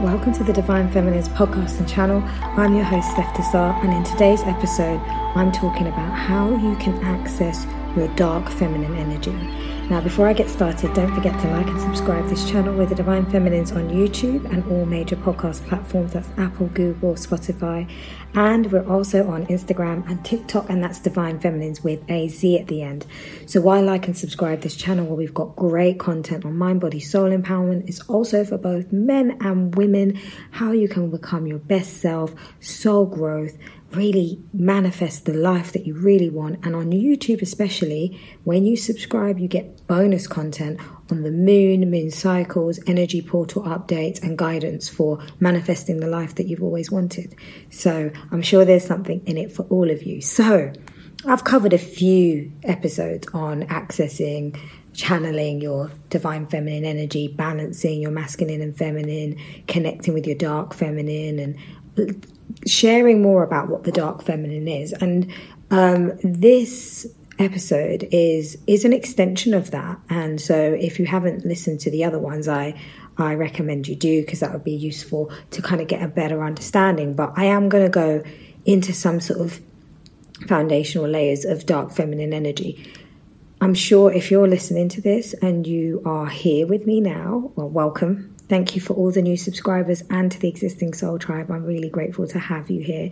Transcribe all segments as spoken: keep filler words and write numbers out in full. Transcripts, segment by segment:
Welcome to the Divine Feminines Podcast and channel. I'm your host, Steph Desar, and in today's episode, I'm talking about how you can access your dark feminine energy. Now, before I get started, don't forget to like and subscribe this channel with the Divine Feminines on YouTube and all major podcast platforms. That's Apple, Google, Spotify, and we're also on Instagram and TikTok, and that's Divine Feminines with a Z at the end. So why like and subscribe this channel? Well, we've got great content on mind, body, soul empowerment. It's also for both men and women, how you can become your best self, soul growth, really manifest the life that you really want. And on YouTube especially, when you subscribe, you get bonus content on the moon, moon cycles, energy portal updates, and guidance for manifesting the life that you've always wanted. So I'm sure there's something in it for all of you. So I've covered a few episodes on accessing, channeling your divine feminine energy, balancing your masculine and feminine, connecting with your dark feminine, and sharing more about what the dark feminine is. And um, this episode is is an extension of that. And so if you haven't listened to the other ones, I, I recommend you do, because that would be useful to kind of get a better understanding. But I am going to go into some sort of foundational layers of dark feminine energy. I'm sure if you're listening to this and you are here with me now, well, welcome. Thank you for all the new subscribers and to the existing Soul Tribe. I'm really grateful to have you here.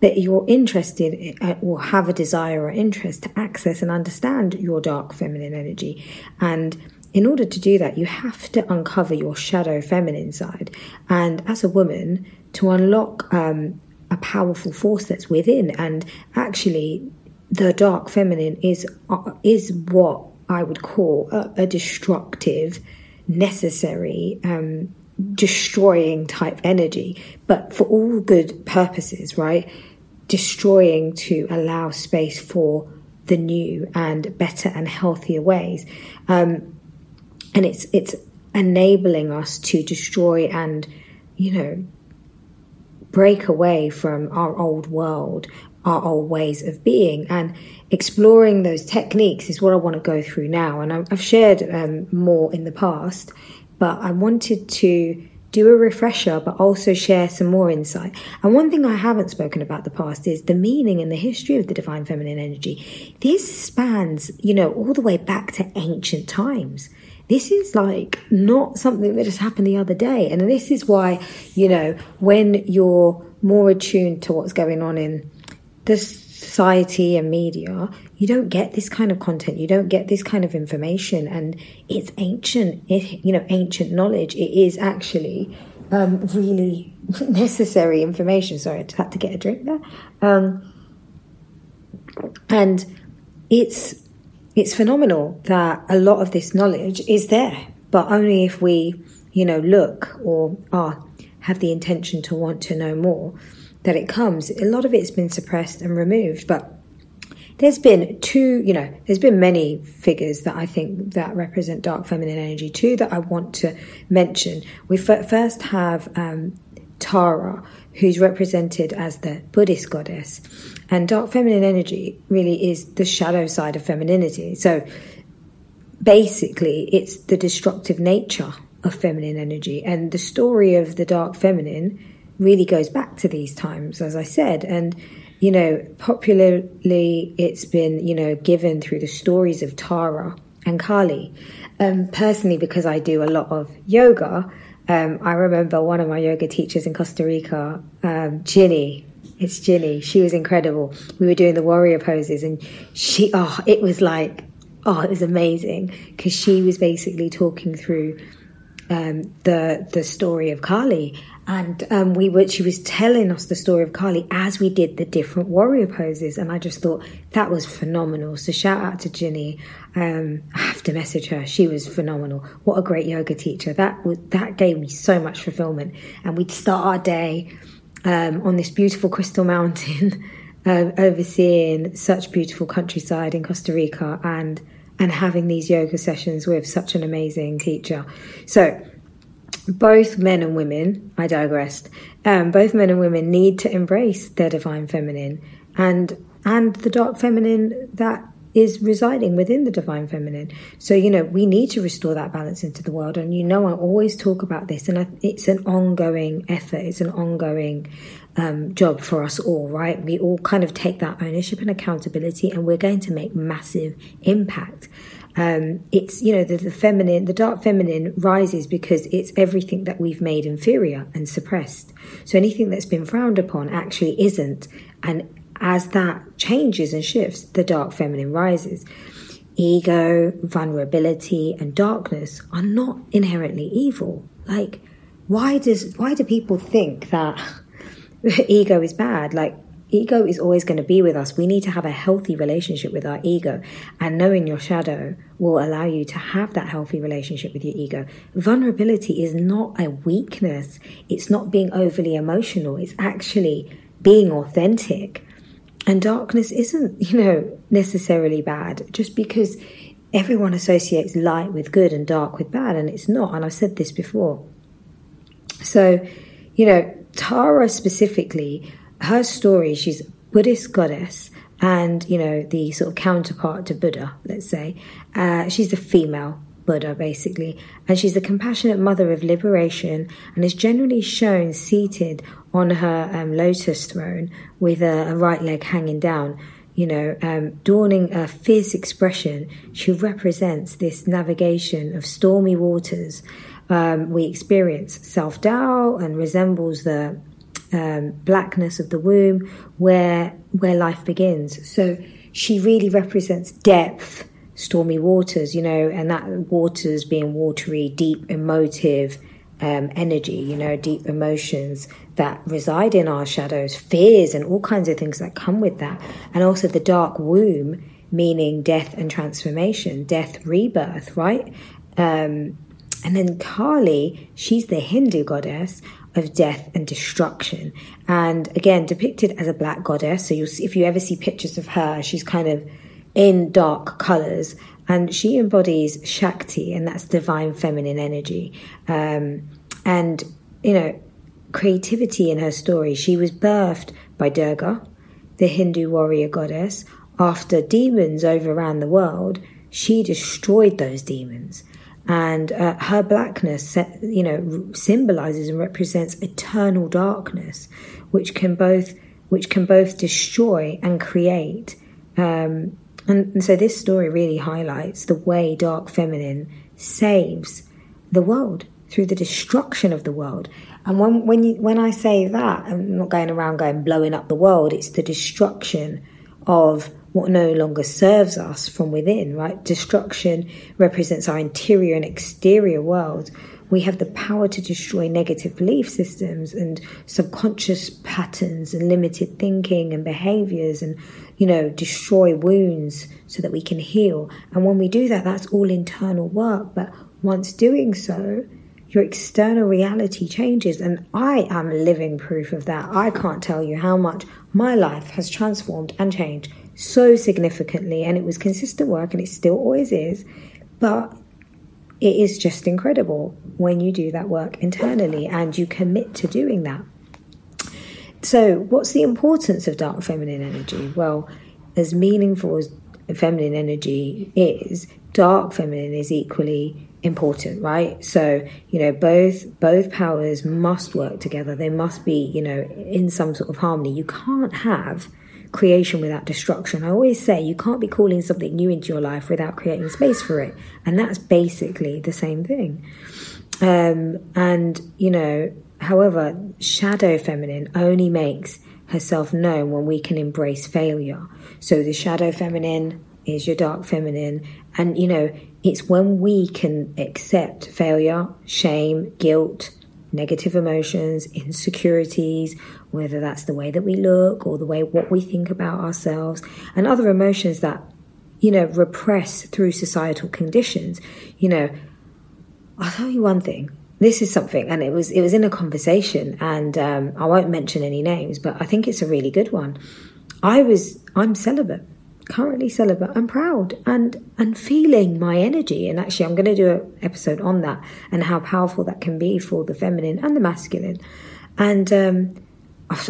But you're interested or have a desire or interest to access and understand your dark feminine energy. And in order to do that, you have to uncover your shadow feminine side. And as a woman, to unlock um, a powerful force that's within. And actually, the dark feminine is, uh, is what I would call a, a destructive, necessary, um, destroying type energy, but for all good purposes, right? Destroying to allow space for the new and better and healthier ways. Um, and it's, it's enabling us to destroy and, you know, break away from our old world, our old ways of being, and exploring those techniques is what I want to go through now. And I've shared um, more in the past, but I wanted to do a refresher, but also share some more insight. And one thing I haven't spoken about the past is the meaning and the history of the divine feminine energy. This spans, you know, all the way back to ancient times. This is like not something that just happened the other day. And this is why, you know, when you're more attuned to what's going on in the society and media, you don't get this kind of content, you don't get this kind of information. And it's ancient, it, you know, ancient knowledge. It is actually um, really necessary information. Sorry, I had to get a drink there. Um, and it's, it's phenomenal that a lot of this knowledge is there, but only if we, you know, look or are, have the intention to want to know more. That it comes, a lot of it's been suppressed and removed, but there's been two, you know, there's been many figures that I think that represent dark feminine energy too that I want to mention. We f- first have um, Tara, who's represented as the Buddhist goddess, and dark feminine energy really is the shadow side of femininity. So basically, it's the destructive nature of feminine energy, and the story of the dark feminine really goes back to these times, as I said. And, you know, popularly it's been, you know, given through the stories of Tara and Kali. Um, personally, because I do a lot of yoga, um, I remember one of my yoga teachers in Costa Rica, um, Ginny, it's Ginny, she was incredible. We were doing the warrior poses and she, oh, it was like, oh, it was amazing, because she was basically talking through um, the the story of Kali. And um, we were, she was telling us the story of Kali as we did the different warrior poses. And I just thought that was phenomenal. So shout out to Ginny. Um, I have to message her. She was phenomenal. What a great yoga teacher. That was, that gave me so much fulfillment. And we'd start our day um, on this beautiful crystal mountain, um, overseeing such beautiful countryside in Costa Rica, and, and having these yoga sessions with such an amazing teacher. So both men and women, I digressed, um, both men and women need to embrace their divine feminine and and the dark feminine that is residing within the divine feminine. So, you know, we need to restore that balance into the world. And, you know, I always talk about this, and I, it's an ongoing effort. It's an ongoing um, job for us all, right? We all kind of take that ownership and accountability, and we're going to make massive impact. Um, it's, you know, the, the feminine, the dark feminine rises because it's everything that we've made inferior and suppressed. So anything that's been frowned upon actually isn't. And as that changes and shifts, the dark feminine rises. Ego, vulnerability, and darkness are not inherently evil. Like, why does why do people think that ego is bad? Like, ego is always going to be with us. We need to have a healthy relationship with our ego, and knowing your shadow will allow you to have that healthy relationship with your ego. Vulnerability is not a weakness. It's not being overly emotional. It's actually being authentic. And darkness isn't, you know, necessarily bad, just because everyone associates light with good and dark with bad, and it's not. And I've said this before. So, you know, Tara specifically, her story, she's a Buddhist goddess and, you know, the sort of counterpart to Buddha, let's say. Uh, she's the female Buddha, basically. And she's the compassionate mother of liberation, and is generally shown seated on her um, lotus throne with a, a right leg hanging down, you know, um, donning a fierce expression. She represents this navigation of stormy waters. Um, we experience self-doubt and resembles the Um, blackness of the womb, where where life begins. So she really represents depth, stormy waters, you know, and that waters being watery, deep, emotive um, energy, you know, deep emotions that reside in our shadows, fears and all kinds of things that come with that. And also the dark womb, meaning death and transformation, death, rebirth, right? Um, and then Kali, she's the Hindu goddess of death and destruction, and again depicted as a black goddess. So you'll see, if you ever see pictures of her, she's kind of in dark colors, and she embodies Shakti, and that's divine feminine energy. Um, and you know, creativity in her story. She was birthed by Durga, the Hindu warrior goddess. After demons overran the world, she destroyed those demons. And uh, her blackness, you know, symbolizes and represents eternal darkness, which can both which can both destroy and create. Um, and, and so this story really highlights the way dark feminine saves the world through the destruction of the world. And when when you, when I say that, I'm not going around going blowing up the world. It's the destruction of what no longer serves us from within, right? Destruction represents our interior and exterior world. We have the power to destroy negative belief systems and subconscious patterns and limited thinking and behaviors, and, you know, destroy wounds so that we can heal. And when we do that, that's all internal work. But once doing so, your external reality changes, and I am living proof of that. I can't tell you how much my life has transformed and changed so significantly, and it was consistent work, and it still always is, but it is just incredible when you do that work internally and you commit to doing that. So what's the importance of dark feminine energy? Well, as meaningful as feminine energy is, dark feminine is equally important, right? So, you know, both both powers must work together. They must be, you know, in some sort of harmony. You can't have creation without destruction. I always say you can't be calling something new into your life without creating space for it, and that's basically the same thing. Um, and, you know, however, shadow feminine only makes herself known when we can embrace failure. So the shadow feminine is your dark feminine, and, you know, it's when we can accept failure, shame, guilt, negative emotions, insecurities, whether that's the way that we look or the way what we think about ourselves, and other emotions that, you know, repress through societal conditions. You know, I'll tell you one thing. This is something, and it was it was in a conversation, and um, I won't mention any names, but I think it's a really good one. I was I'm celibate. Currently celibate. I'm proud and and feeling my energy, and actually I'm going to do an episode on that and how powerful that can be for the feminine and the masculine. And um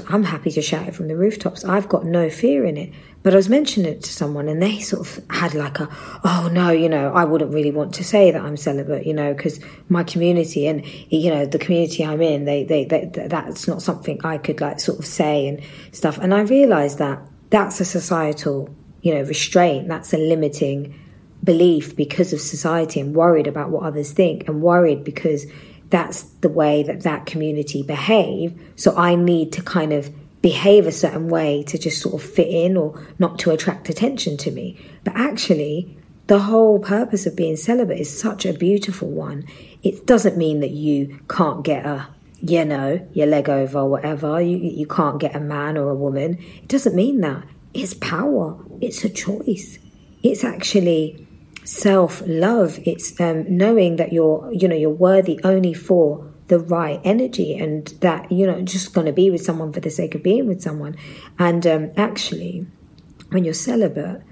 I'm happy to shout it from the rooftops. I've got no fear in it. But I was mentioning it to someone and they sort of had like a, oh no, you know, I wouldn't really want to say that I'm celibate, you know, because my community and, you know, the community I'm in, they, they, they, that's not something I could like sort of say and stuff. And I realised that that's a societal, you know, restraint. That's a limiting belief because of society, and worried about what others think, and worried because that's the way that that community behave. So I need to kind of behave a certain way to just sort of fit in or not to attract attention to me. But actually, the whole purpose of being celibate is such a beautiful one. It doesn't mean that you can't get a, you know, your leg over or whatever. You, you can't get a man or a woman. It doesn't mean that. It's power. It's a choice. It's actually self-love. It's um, knowing that you're, you know, you're worthy only for the right energy, and that you're not just going to be with someone for the sake of being with someone. And um, actually, when you're celibate,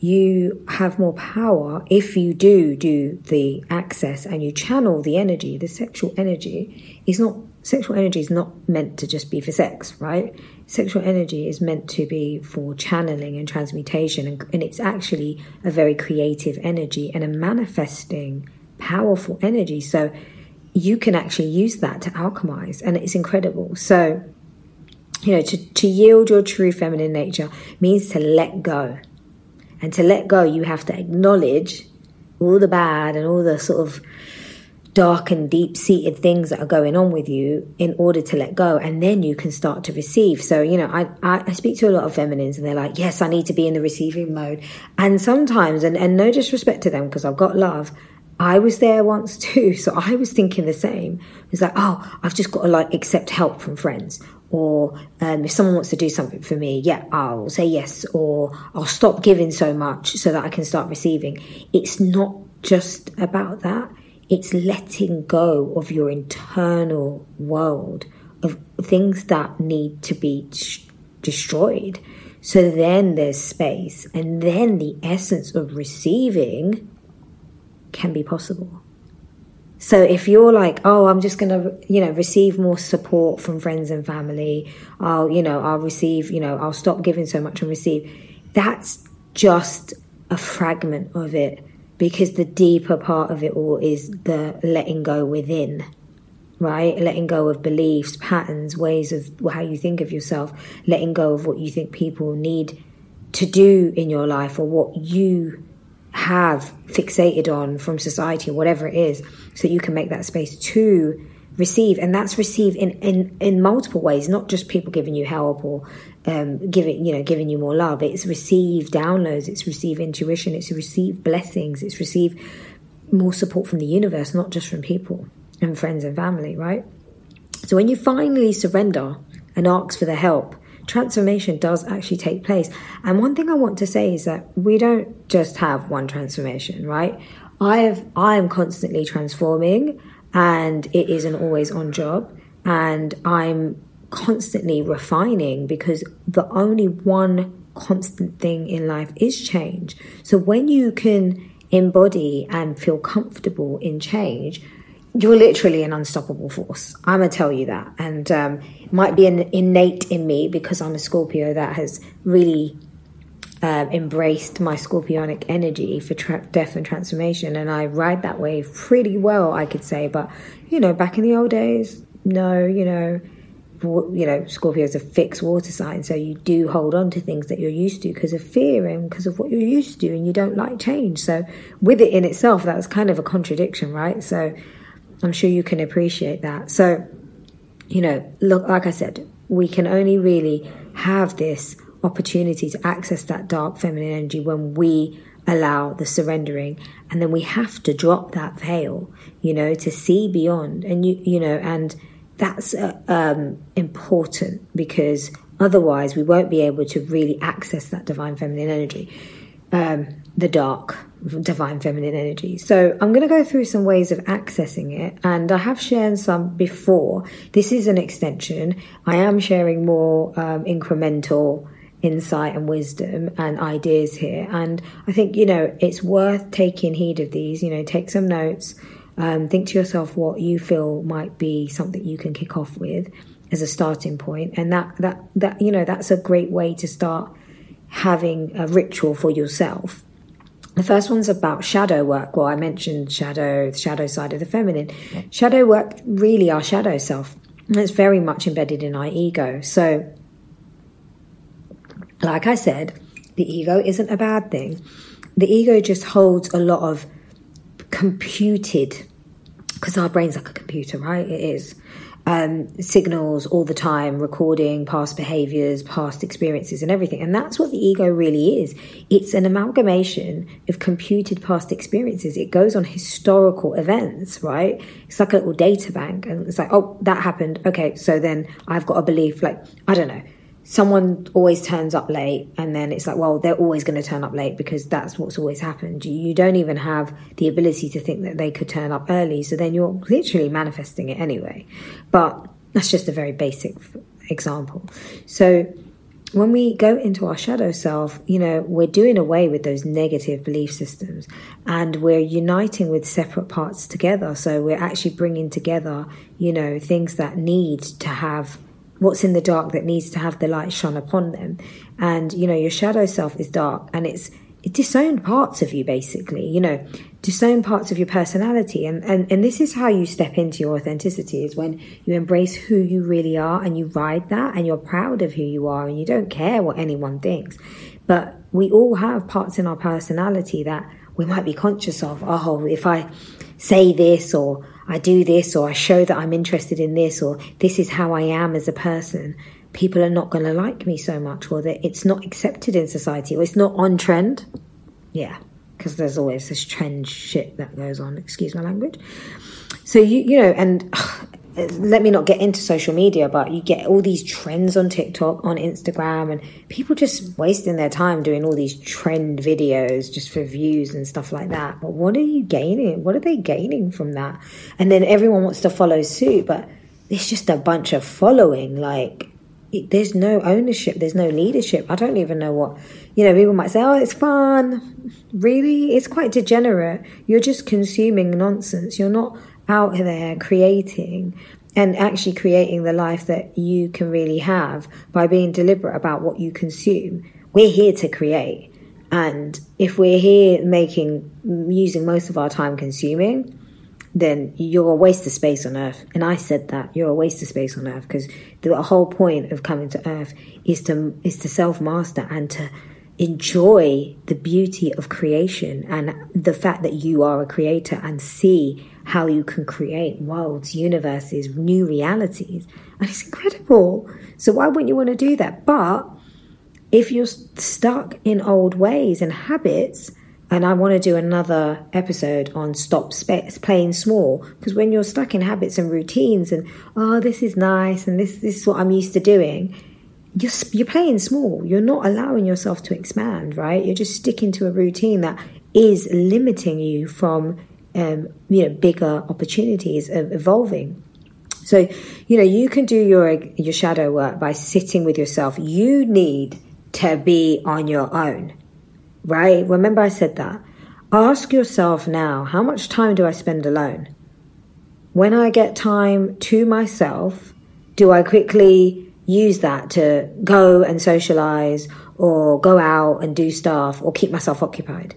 you have more power if you do do the access and you channel the energy. The sexual energy is not sexual energy is not meant to just be for sex, right? Sexual energy is meant to be for channeling and transmutation, and, and it's actually a very creative energy and a manifesting, powerful energy. So you can actually use that to alchemize, and it's incredible. So, you know, to, to yield your true feminine nature means to let go. And to let go, you have to acknowledge all the bad and all the sort of dark and deep-seated things that are going on with you in order to let go, and then you can start to receive. So, you know, I, I, I speak to a lot of feminines and they're like, yes, I need to be in the receiving mode. And sometimes, and, and no disrespect to them because I've got love, I was there once too, so I was thinking the same. It's like, oh, I've just got to like accept help from friends. Or um, if someone wants to do something for me, yeah, I'll say yes, or I'll stop giving so much so that I can start receiving. It's not just about that. It's letting go of your internal world of things that need to be sh- destroyed. So then there's space, and then the essence of receiving can be possible. So if you're like, oh, I'm just going to, you know, receive more support from friends and family, I'll, you know, I'll receive, you know, I'll stop giving so much and receive, that's just a fragment of it. Because the deeper part of it all is the letting go within, right? Letting go of beliefs, patterns, ways of how you think of yourself, letting go of what you think people need to do in your life, or what you have fixated on from society or whatever it is, so you can make that space to receive. And that's receive in, in, in multiple ways, not just people giving you help or um, giving, you know, giving you more love. It's receive downloads, it's receive intuition, it's receive blessings, it's receive more support from the universe, not just from people and friends and family, right? So when you finally surrender and ask for the help, transformation does actually take place. And one thing I want to say is that we don't just have one transformation, right? I have, I am constantly transforming. And it is an always on job, and I'm constantly refining, because the only one constant thing in life is change. So when you can embody and feel comfortable in change, you're literally an unstoppable force. I'm going to tell you that. And um, it might be an innate in me because I'm a Scorpio that has really Um, embraced my scorpionic energy for tra- death and transformation, and I ride that wave pretty well, I could say. But you know, back in the old days, no, you know, w- you know, Scorpio's a fixed water sign, so you do hold on to things that you're used to because of fear and because of what you're used to, and you don't like change. So, with it in itself, that's kind of a contradiction, right? So, I'm sure you can appreciate that. So, you know, look, like I said, we can only really have this opportunity to access that dark feminine energy when we allow the surrendering, and then we have to drop that veil, you know, to see beyond. And you you know, and that's uh, um important, because otherwise we won't be able to really access that divine feminine energy, um the dark divine feminine energy. So I'm going to go through some ways of accessing it, and I have shared some before. This is an extension. I am sharing more um incremental insight and wisdom and ideas here, and I think, you know, it's worth taking heed of these. You know, take some notes, um think to yourself what you feel might be something you can kick off with, as a starting point. And that, that, that, you know, that's a great way to start having a ritual for yourself. The first one's about shadow work. Well, I mentioned shadow, the shadow side of the feminine. Shadow work, really our shadow self. And it's very much embedded in our ego. So, like I said, the ego isn't a bad thing. The ego just holds a lot of computed, because our brain's like a computer, right? It is. Um, signals all the time, recording past behaviours, past experiences and everything. And that's what the ego really is. It's an amalgamation of computed past experiences. It goes on historical events, right? It's like a little data bank. And it's like, oh, that happened. Okay, so then I've got a belief, like, I don't know, someone always turns up late, and then it's like, well, they're always going to turn up late because that's what's always happened. You don't even have the ability to think that they could turn up early, so then you're literally manifesting it anyway. But that's just a very basic example. So when we go into our shadow self, you know, we're doing away with those negative belief systems, and we're uniting with separate parts together. So we're actually bringing together, you know, things that need to have what's in the dark that needs to have the light shone upon them. And, you know, your shadow self is dark, and it's it disowned parts of you, basically, you know, disowned parts of your personality. And, and, and this is how you step into your authenticity, is when you embrace who you really are and you ride that, and you're proud of who you are, and you don't care what anyone thinks. But we all have parts in our personality that we might be conscious of. Oh, if I say this, or I do this, or I show that I'm interested in this, or this is how I am as a person, people are not going to like me so much, or that it's not accepted in society, or it's not on trend. Yeah, because there's always this trend shit that goes on, excuse my language. So, you you know, and ugh, let me not get into social media, but you get all these trends on TikTok, on Instagram, and people just wasting their time doing all these trend videos just for views and stuff like that. But what are you gaining? What are they gaining from that? And then everyone wants to follow suit, but it's just a bunch of following. Like, it, there's no ownership. There's no leadership. I don't even know what, you know, people might say, oh, it's fun. Really? It's quite degenerate. You're just consuming nonsense. You're not out there creating and actually creating the life that you can really have by being deliberate about what you consume. We're here to create, and if we're here making using most of our time consuming, then you're a waste of space on earth. And I said that, you're a waste of space on earth, because the whole point of coming to earth is to is to self-master and to enjoy the beauty of creation and the fact that you are a creator, and see how you can create worlds, universes, new realities. And it's incredible. So why wouldn't you want to do that? But if you're stuck in old ways and habits, and I want to do another episode on stop spe- playing small, because when you're stuck in habits and routines and, oh, this is nice, and this, this is what I'm used to doing, You're, you're playing small. You're not allowing yourself to expand, right? You're just sticking to a routine that is limiting you from, um, you know, bigger opportunities of evolving. So, you know, you can do your your shadow work by sitting with yourself. You need to be on your own, right? Remember I said that. Ask yourself now, how much time do I spend alone? When I get time to myself, do I quickly use that to go and socialize, or go out and do stuff, or keep myself occupied?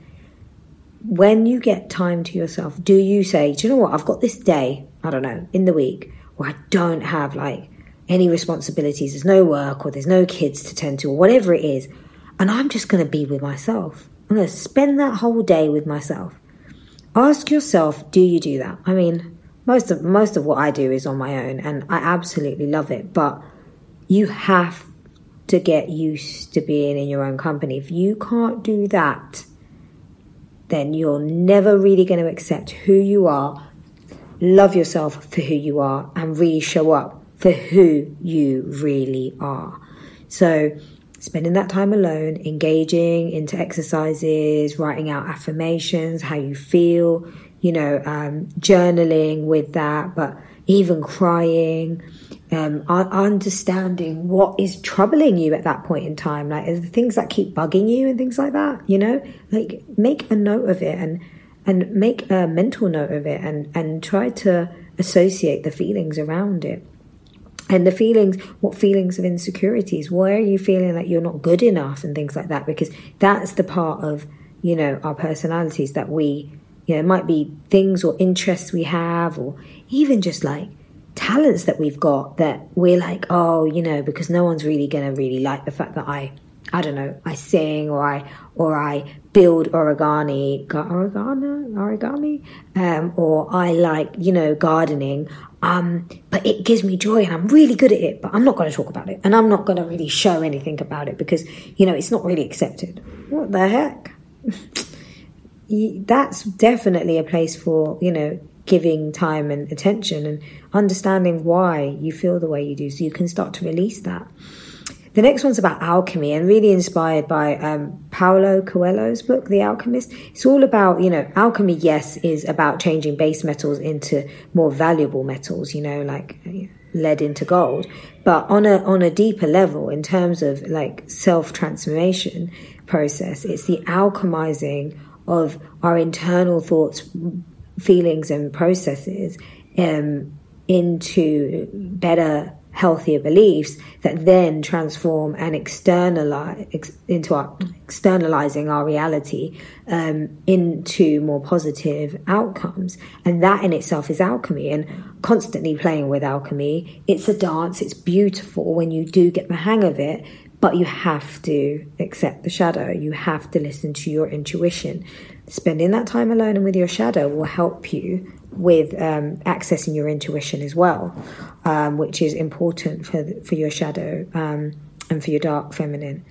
When you get time to yourself, do you say, do you know what, I've got this day, I don't know, in the week where I don't have like any responsibilities, there's no work, or there's no kids to tend to, or whatever it is, and I'm just going to be with myself. I'm going to spend that whole day with myself. Ask yourself, do you do that? I mean, most of most of what I do is on my own, and I absolutely love it, but you have to get used to being in your own company. If you can't do that, then you're never really going to accept who you are, love yourself for who you are, and really show up for who you really are. So spending that time alone, engaging into exercises, writing out affirmations, how you feel, you know, um, journaling with that, but even crying, um, understanding what is troubling you at that point in time, like the things that keep bugging you and things like that, you know, like make a note of it, and, and make a mental note of it, and, and try to associate the feelings around it. And the feelings, what feelings of insecurities, why are you feeling like you're not good enough and things like that? Because that's the part of, you know, our personalities that we, you know, it might be things or interests we have, or even just like talents that we've got that we're like, oh, you know, because no one's really going to really like the fact that I, I don't know, I sing or I, or I build origami, origami, origami, um, or I like, you know, gardening, um, but it gives me joy and I'm really good at it, but I'm not going to talk about it and I'm not going to really show anything about it because, you know, it's not really accepted. What the heck? That's definitely a place for, you know, giving time and attention and understanding why you feel the way you do, so you can start to release that. The next one's about alchemy, and really inspired by um, Paulo Coelho's book, The Alchemist. It's all about, you know, alchemy, yes, is about changing base metals into more valuable metals, you know, like lead into gold. But on a on a deeper level, in terms of like self-transformation process, it's the alchemizing of our internal thoughts, feelings and processes um, into better, healthier beliefs that then transform and externalize ex, into our externalizing our reality um, into more positive outcomes. And that in itself is alchemy, and constantly playing with alchemy. It's a dance. It's beautiful when you do get the hang of it, but you have to accept the shadow. You have to listen to your intuition. Spending that time alone and with your shadow will help you with um, accessing your intuition as well, um, which is important for the, for your shadow um, and for your dark feminine.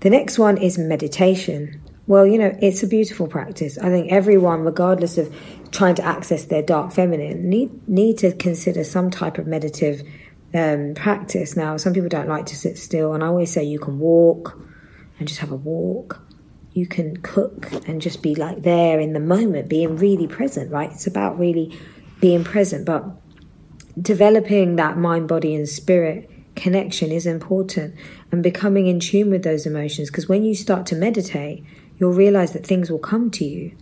The next one is meditation. Well, you know, it's a beautiful practice. I think everyone, regardless of trying to access their dark feminine, need need to consider some type of meditative um, practice. Now, some people don't like to sit still, and I always say you can walk and just have a walk. You can cook and just be like there in the moment, being really present, right? It's about really being present. But developing that mind, body and spirit connection is important, and becoming in tune with those emotions. Because when you start to meditate, you'll realize that things will come to you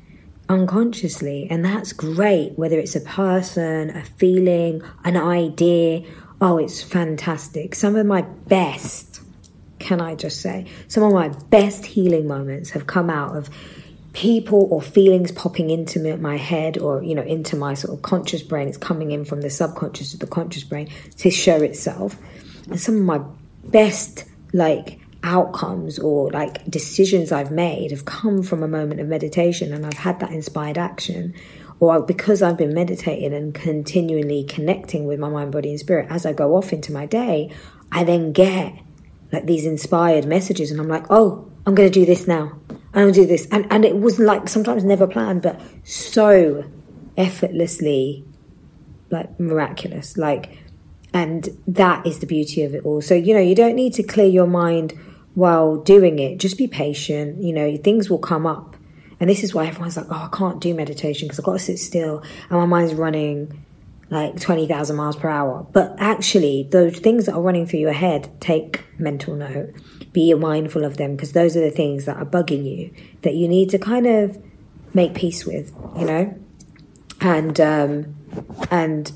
unconsciously. And that's great, whether it's a person, a feeling, an idea. Oh, it's fantastic. Some of my best Can I just say, some of my best healing moments have come out of people or feelings popping into me, my head, or, you know, into my sort of conscious brain. It's coming in from the subconscious to the conscious brain to show itself. And some of my best, like, outcomes or, like, decisions I've made have come from a moment of meditation, and I've had that inspired action. Or because I've been meditating and continually connecting with my mind, body and spirit, as I go off into my day, I then get like these inspired messages, and I'm like, oh, I'm going to do this now. I'm going to do this. And and it was like sometimes never planned, but so effortlessly, like, miraculous. Like, and that is the beauty of it all. So, you know, you don't need to clear your mind while doing it. Just be patient. You know, things will come up. And this is why everyone's like, oh, I can't do meditation because I've got to sit still and my mind's running like twenty thousand miles per hour. But actually, those things that are running through your head, take mental note, be mindful of them, because those are the things that are bugging you that you need to kind of make peace with, you know? And, um, and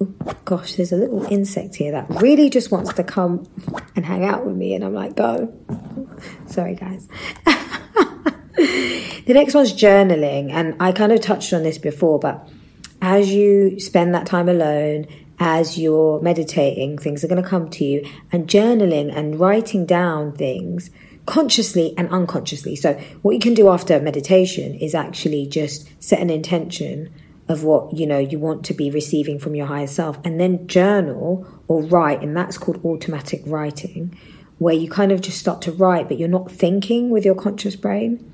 oh, gosh, there's a little insect here that really just wants to come and hang out with me, and I'm like, go. Sorry, guys. The next one's journaling, and I kind of touched on this before, but as you spend that time alone, as you're meditating, things are going to come to you. And journaling and writing down things consciously and unconsciously. So what you can do after meditation is actually just set an intention of what, you know, you want to be receiving from your higher self, and then journal or write. And that's called automatic writing, where you kind of just start to write, but you're not thinking with your conscious brain.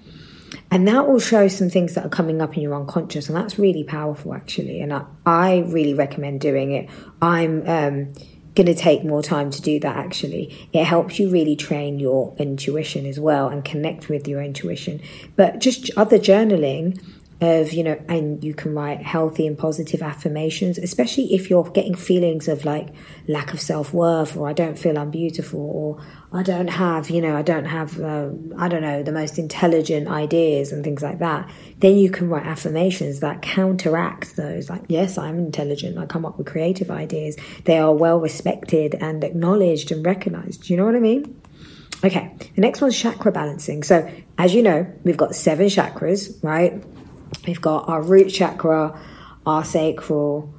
And that will show some things that are coming up in your unconscious. And that's really powerful, actually. And I, I really recommend doing it. I'm um, going to take more time to do that, actually. It helps you really train your intuition as well and connect with your intuition. But just other journaling of, you know, and you can write healthy and positive affirmations, especially if you're getting feelings of like lack of self-worth, or I don't feel I'm beautiful, or I don't have, you know, I don't have, uh, I don't know, the most intelligent ideas and things like that. Then you can write affirmations that counteract those. Like, yes, I'm intelligent. I come up with creative ideas. They are well respected and acknowledged and recognized. Do you know what I mean? Okay. The next one's chakra balancing. So as you know, we've got seven chakras, right? We've got our root chakra, our sacral,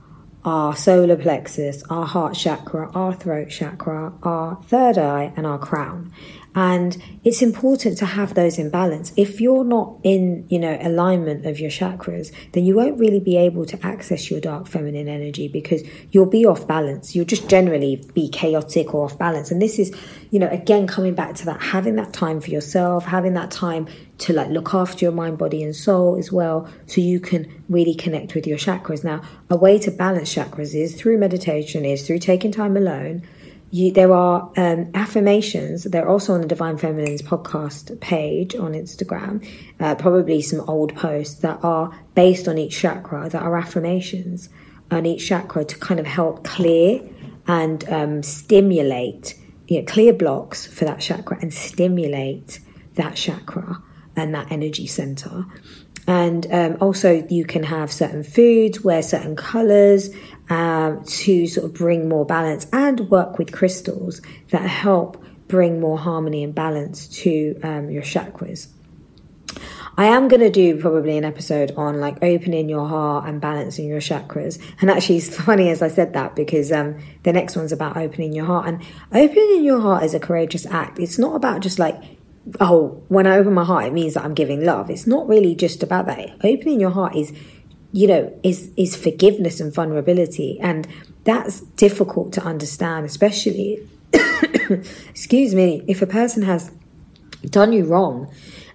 our solar plexus, our heart chakra, our throat chakra, our third eye, and our crown. And it's important to have those in balance. If you're not in, you know, alignment of your chakras, then you won't really be able to access your dark feminine energy, because you'll be off balance. You'll just generally be chaotic or off balance. And this is, you know, again, coming back to that, having that time for yourself, having that time to like look after your mind, body and soul as well, so you can really connect with your chakras. Now, a way to balance chakras is through meditation, is through taking time alone. You, there are um, affirmations. They're also on the Divine Feminines podcast page on Instagram, uh, probably some old posts that are based on each chakra, that are affirmations on each chakra to kind of help clear and um, stimulate, you know, clear blocks for that chakra and stimulate that chakra and that energy center. And um, also you can have certain foods, wear certain colors um, to sort of bring more balance, and work with crystals that help bring more harmony and balance to um, your chakras. I am going to do probably an episode on like opening your heart and balancing your chakras. And actually it's funny as I said that, because um, the next one's about opening your heart. And opening your heart is a courageous act. It's not about just like, oh, when I open my heart, it means that I'm giving love. It's not really just about that. Opening your heart is, you know, is is forgiveness and vulnerability. And that's difficult to understand, especially, excuse me, if a person has done you wrong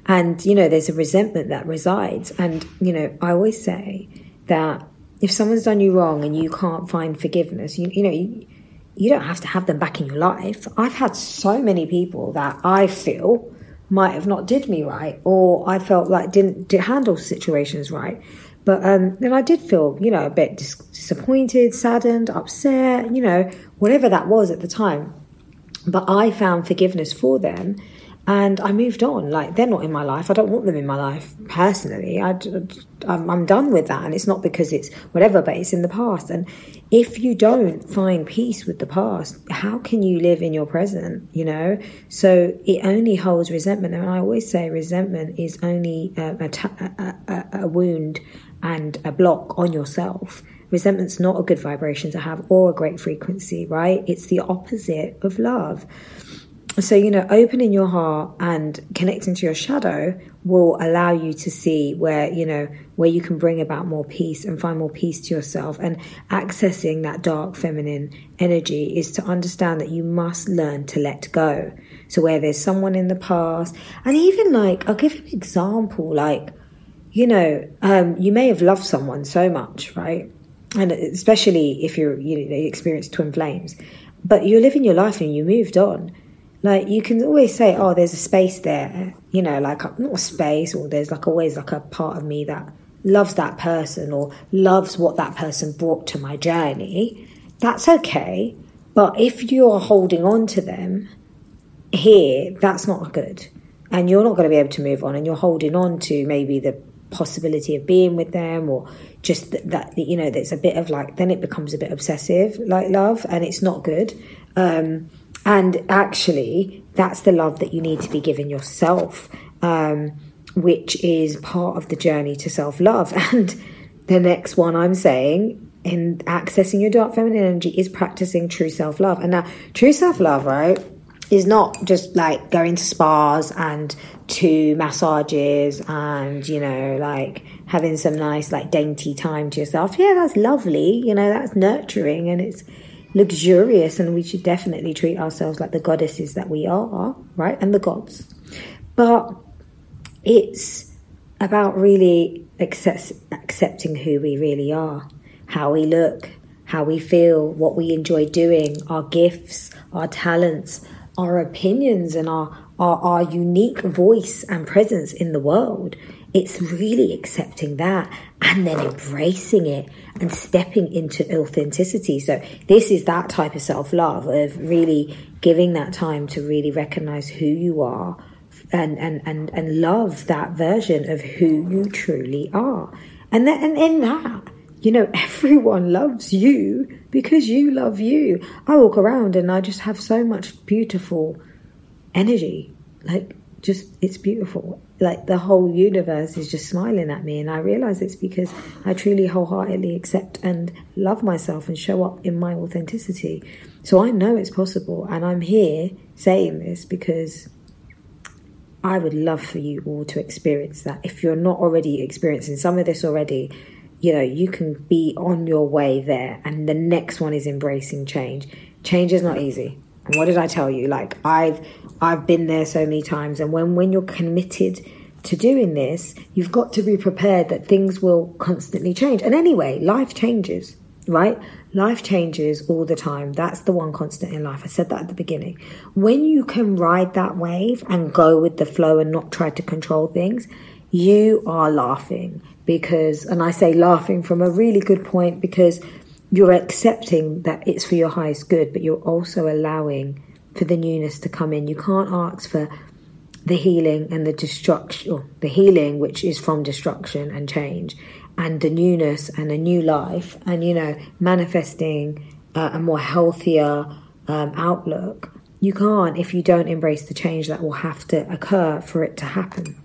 and, you know, there's a resentment that resides. And, you know, I always say that if someone's done you wrong and you can't find forgiveness, you, you know, you, you don't have to have them back in your life. I've had so many people that I feel might have not did me right, or I felt like didn't handle situations right. But um, then I did feel, you know, a bit dis- disappointed, saddened, upset, you know, whatever that was at the time. But I found forgiveness for them and I moved on. Like, they're not in my life. I don't want them in my life personally. I, I'm, I'm done with that. And it's not because it's whatever, but it's in the past. And if you don't find peace with the past, how can you live in your present, you know? So it only holds resentment. And I always say resentment is only a, a, a, a wound and a block on yourself. Resentment's not a good vibration to have, or a great frequency, right? It's the opposite of love. So, you know, opening your heart and connecting to your shadow will allow you to see where, you know, where you can bring about more peace and find more peace to yourself. And accessing that dark feminine energy is to understand that you must learn to let go. So where there's someone in the past, and even like, I'll give you an example, like, you know, um, you may have loved someone so much, right? And especially if you're, you know, you experience twin flames, but you're living your life and you moved on. Like, you can always say, oh, there's a space there, you know, like, not a space, or there's like always like a part of me that loves that person or loves what that person brought to my journey. That's okay. But if you're holding on to them here, that's not good. And you're not going to be able to move on. And you're holding on to maybe the possibility of being with them, or just that, that you know, there's a bit of like, then it becomes a bit obsessive, like love, and it's not good. Um, And actually, that's the love that you need to be giving yourself, um, which is part of the journey to self-love. And the next one I'm saying in accessing your dark feminine energy is practicing true self-love. And now, true self-love, right, is not just like going to spas and to massages and, you know, like having some nice, like dainty time to yourself. Yeah, that's lovely. You know, that's nurturing and it's luxurious, and we should definitely treat ourselves like the goddesses that we are, right? And the gods. But it's about really accept, accepting who we really are, how we look, how we feel, what we enjoy doing, our gifts, our talents, our opinions, and our, our, our unique voice and presence in the world. It's really accepting that and then embracing it and stepping into authenticity. So this is that type of self-love, of really giving that time to really recognize who you are and and, and, and love that version of who you truly are. And that, and in that, you know, everyone loves you because you love you. I walk around and I just have so much beautiful energy, like just, it's beautiful. Like the whole universe is just smiling at me, and I realize it's because I truly wholeheartedly accept and love myself and show up in my authenticity. So I know it's possible, and I'm here saying this because I would love for you all to experience that. If you're not already experiencing some of this already, you know, you can be on your way there. And the next one is embracing change. Change is not easy. And what did I tell you? Like, I've I've been there so many times. And when, when you're committed to doing this, you've got to be prepared that things will constantly change. And anyway, life changes, right? Life changes all the time. That's the one constant in life. I said that at the beginning. When you can ride that wave and go with the flow and not try to control things, you are laughing because, and I say laughing from a really good point, because you're accepting that it's for your highest good, but you're also allowing for the newness to come in. You can't ask for the healing and the destruction, or the healing, which is from destruction and change, and the newness and a new life, and, you know, manifesting uh, a more healthier um, outlook. You can't if you don't embrace the change that will have to occur for it to happen.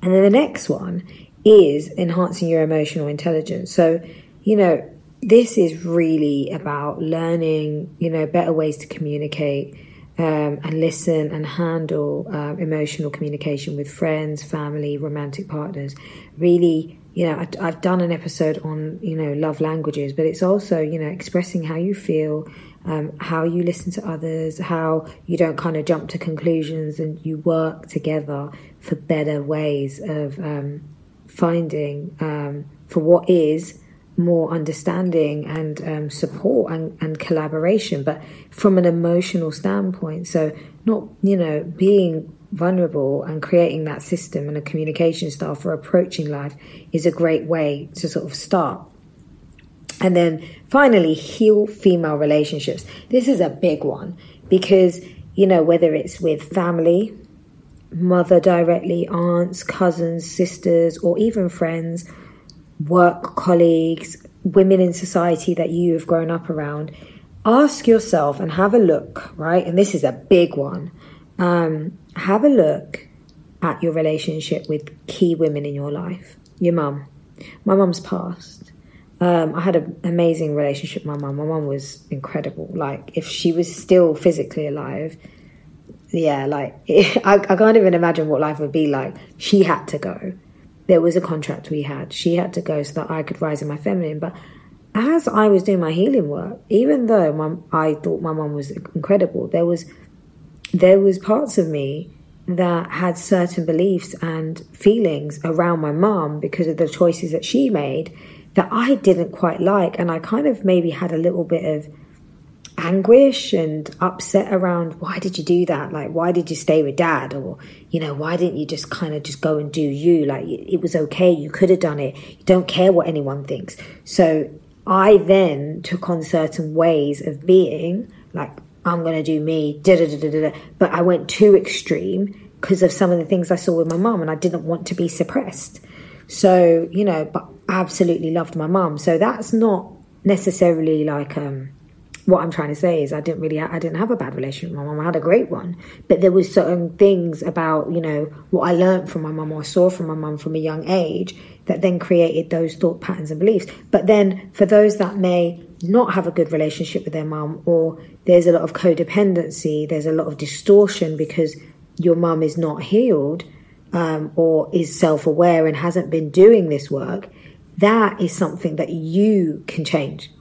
And then the next one is enhancing your emotional intelligence. So, you know, this is really about learning, you know, better ways to communicate um, and listen and handle uh, emotional communication with friends, family, romantic partners. Really, you know, I, I've done an episode on, you know, love languages, but it's also, you know, expressing how you feel, um, how you listen to others, how you don't kind of jump to conclusions, and you work together for better ways of um, finding um, for what is more understanding and um, support and, and collaboration, but from an emotional standpoint. So not, you know, being vulnerable and creating that system and a communication style for approaching life is a great way to sort of start. And then finally, heal female relationships. This is a big one because, you know, whether it's with family, mother directly, aunts, cousins, sisters, or even friends, work colleagues, women in society that you have grown up around, ask yourself and have a look, right? And this is a big one. Um, have a look at your relationship with key women in your life. Your mum. My mum's passed. Um, I had an amazing relationship with my mum. My mum was incredible. Like, if she was still physically alive, yeah, like, it, I, I can't even imagine what life would be like. She had to go. There was a contract we had. She had to go so that I could rise in my feminine. But as I was doing my healing work, even though my, I thought my mum was incredible, there was there was parts of me that had certain beliefs and feelings around my mum because of the choices that she made that I didn't quite like. And I kind of maybe had a little bit of anguish and upset around, why did you do that? Like, why did you stay with dad? Or, you know, why didn't you just kind of just go and do you? Like, it was okay, you could have done it, you don't care what anyone thinks. So I then took on certain ways of being, like, I'm gonna do me, da da da da da, but I went too extreme because of some of the things I saw with my mum, and I didn't want to be suppressed. So, you know, but I absolutely loved my mum. So that's not necessarily like um what I'm trying to say is I didn't really, I didn't have a bad relationship with my mum. I had a great one, but there was certain things about, you know, what I learned from my mum or saw from my mum from a young age that then created those thought patterns and beliefs. But then for those that may not have a good relationship with their mum, or there's a lot of codependency, there's a lot of distortion because your mum is not healed um, or is self-aware and hasn't been doing this work, that is something that you can change.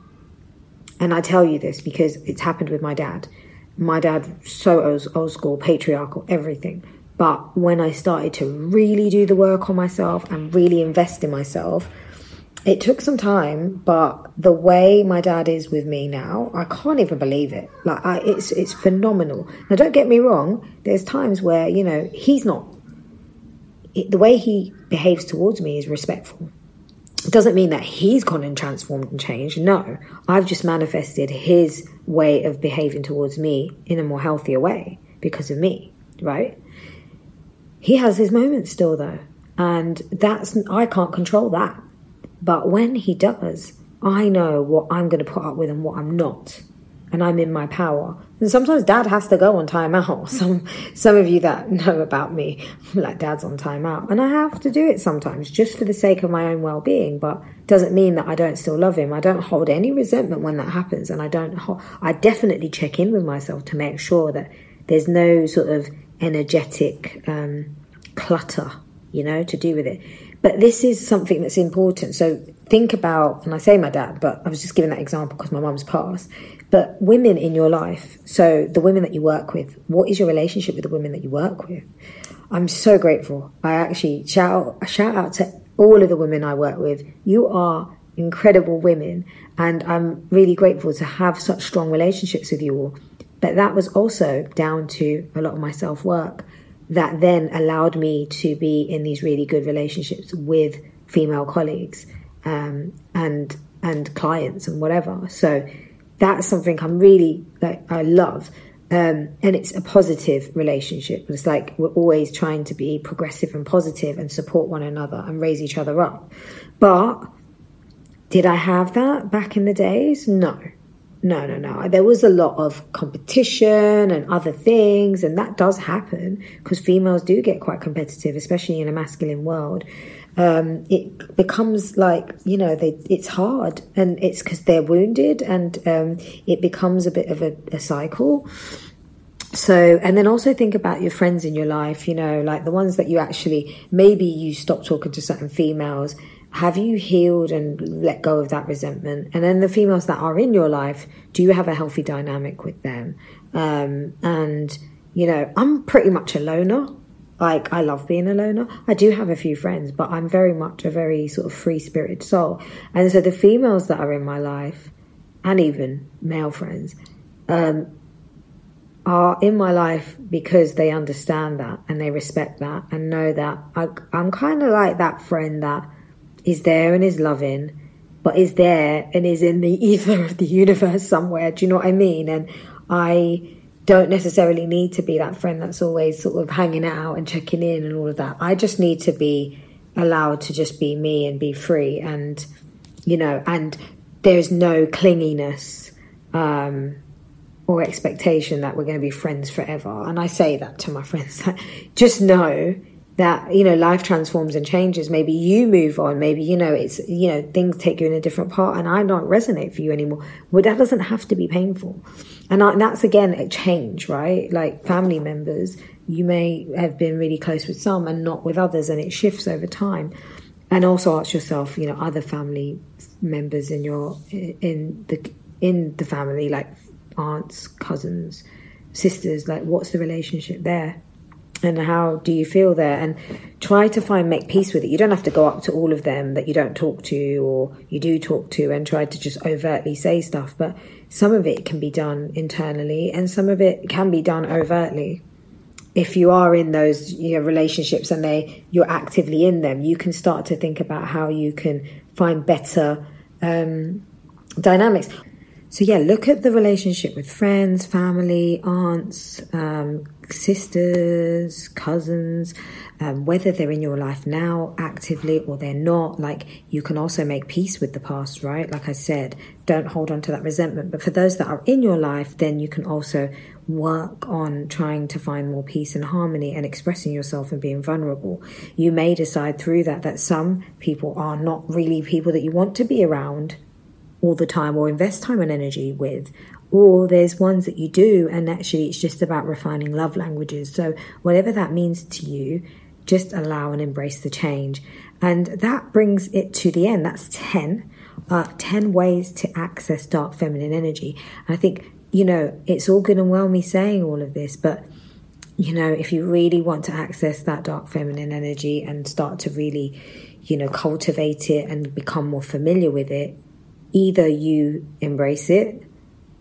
And I tell you this because it's happened with my dad. My dad, so old, old school, patriarchal, everything. But when I started to really do the work on myself and really invest in myself, it took some time. But the way my dad is with me now, I can't even believe it. Like, I, it's it's phenomenal. Now, don't get me wrong. There's times where, you know, he's not the way he behaves towards me is respectful. It doesn't mean that he's gone and transformed and changed. No, I've just manifested his way of behaving towards me in a more healthier way because of me, right? He has his moments still though, and that's, I can't control that. But when he does, I know what I'm going to put up with and what I'm not, and I'm in my power. And sometimes Dad has to go on timeout. Some some of you that know about me, like, Dad's on timeout, and I have to do it sometimes just for the sake of my own well-being. But doesn't mean that I don't still love him. I don't hold any resentment when that happens, and I don't. Ho- I definitely check in with myself to make sure that there's no sort of energetic um, clutter, you know, to do with it. But this is something that's important. So think about, and I say my dad, but I was just giving that example because my mum's passed. But women in your life, so the women that you work with, what is your relationship with the women that you work with? I'm so grateful. I actually shout out, shout out to all of the women I work with. You are incredible women, and I'm really grateful to have such strong relationships with you all. But that was also down to a lot of my self-work that then allowed me to be in these really good relationships with female colleagues um, and and clients and whatever. So that's something I'm really, like, I love. Um, and it's a positive relationship. It's like we're always trying to be progressive and positive and support one another and raise each other up. But did I have that back in the days? No. No, no, no. There was a lot of competition and other things, and that does happen because females do get quite competitive, especially in a masculine world. Um, it becomes like, you know, they, it's hard, and it's because they're wounded, and um, it becomes a bit of a, a cycle. So, and then also think about your friends in your life, you know, like the ones that you actually, maybe you stop talking to certain females. Have you healed and let go of that resentment? And then the females that are in your life, do you have a healthy dynamic with them? Um, and, you know, I'm pretty much a loner. Like, I love being a loner. I do have a few friends, but I'm very much a very sort of free-spirited soul. And so the females that are in my life, and even male friends, um, are in my life because they understand that and they respect that and know that I, I'm kind of like that friend that is there and is loving, but is there and is in the ether of the universe somewhere. Do you know what I mean? And I don't necessarily need to be that friend that's always sort of hanging out and checking in and all of that. I just need to be allowed to just be me and be free. And, you know, and there's no clinginess um, or expectation that we're going to be friends forever. And I say that to my friends. Just know that, you know, life transforms and changes. Maybe you move on. Maybe, you know, it's, you know, things take you in a different part and I don't resonate for you anymore. Well, that doesn't have to be painful. And, I, and that's, again, a change, right? Like family members, you may have been really close with some and not with others, and it shifts over time. And also ask yourself, you know, other family members in your, in the, in the family, like aunts, cousins, sisters, like what's the relationship there? And how do you feel there? And try to find, make peace with it. You don't have to go up to all of them that you don't talk to or you do talk to and try to just overtly say stuff. But some of it can be done internally and some of it can be done overtly. If you are in those, you know, relationships and they, you're actively in them, you can start to think about how you can find better um, dynamics. So, yeah, look at the relationship with friends, family, aunts, um, sisters, cousins, um, whether they're in your life now actively or they're not. Like, you can also make peace with the past, right? Like I said, don't hold on to that resentment. But for those that are in your life, then you can also work on trying to find more peace and harmony and expressing yourself and being vulnerable. You may decide through that that some people are not really people that you want to be around all the time or invest time and energy with, or there's ones that you do, and actually it's just about refining love languages. So whatever that means to you, just allow and embrace the change. And that brings it to the end. That's ten uh, ten ways to access dark feminine energy. And I think, you know, it's all good and well me saying all of this, but, you know, if you really want to access that dark feminine energy and start to really, you know, cultivate it and become more familiar with it, either you embrace it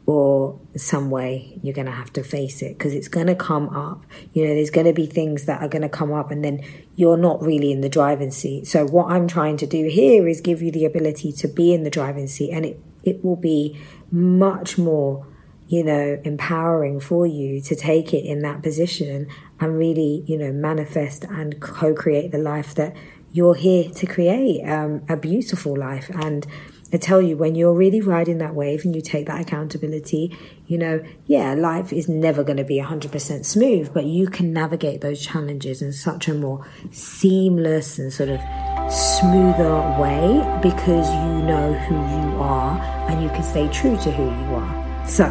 or some way you're going to have to face it, because it's going to come up. You know, there's going to be things that are going to come up, and then you're not really in the driving seat. So what I'm trying to do here is give you the ability to be in the driving seat, and it, it will be much more, you know, empowering for you to take it in that position and really, you know, manifest and co-create the life that you're here to create, um, a beautiful life. And I tell you, when you're really riding that wave and you take that accountability, you know, yeah, life is never going to be one hundred percent smooth, but you can navigate those challenges in such a more seamless and sort of smoother way, because you know who you are and you can stay true to who you are. So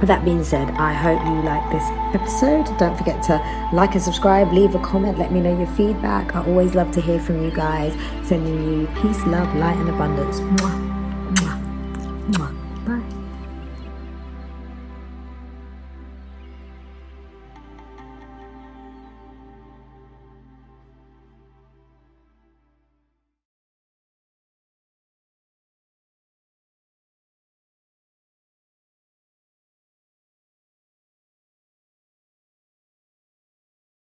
with that being said, I hope you like this episode. Don't forget to like and subscribe, leave a comment, let me know your feedback. I always love to hear from you guys. Sending you peace, love, light, and abundance. Mwah, mwah, mwah.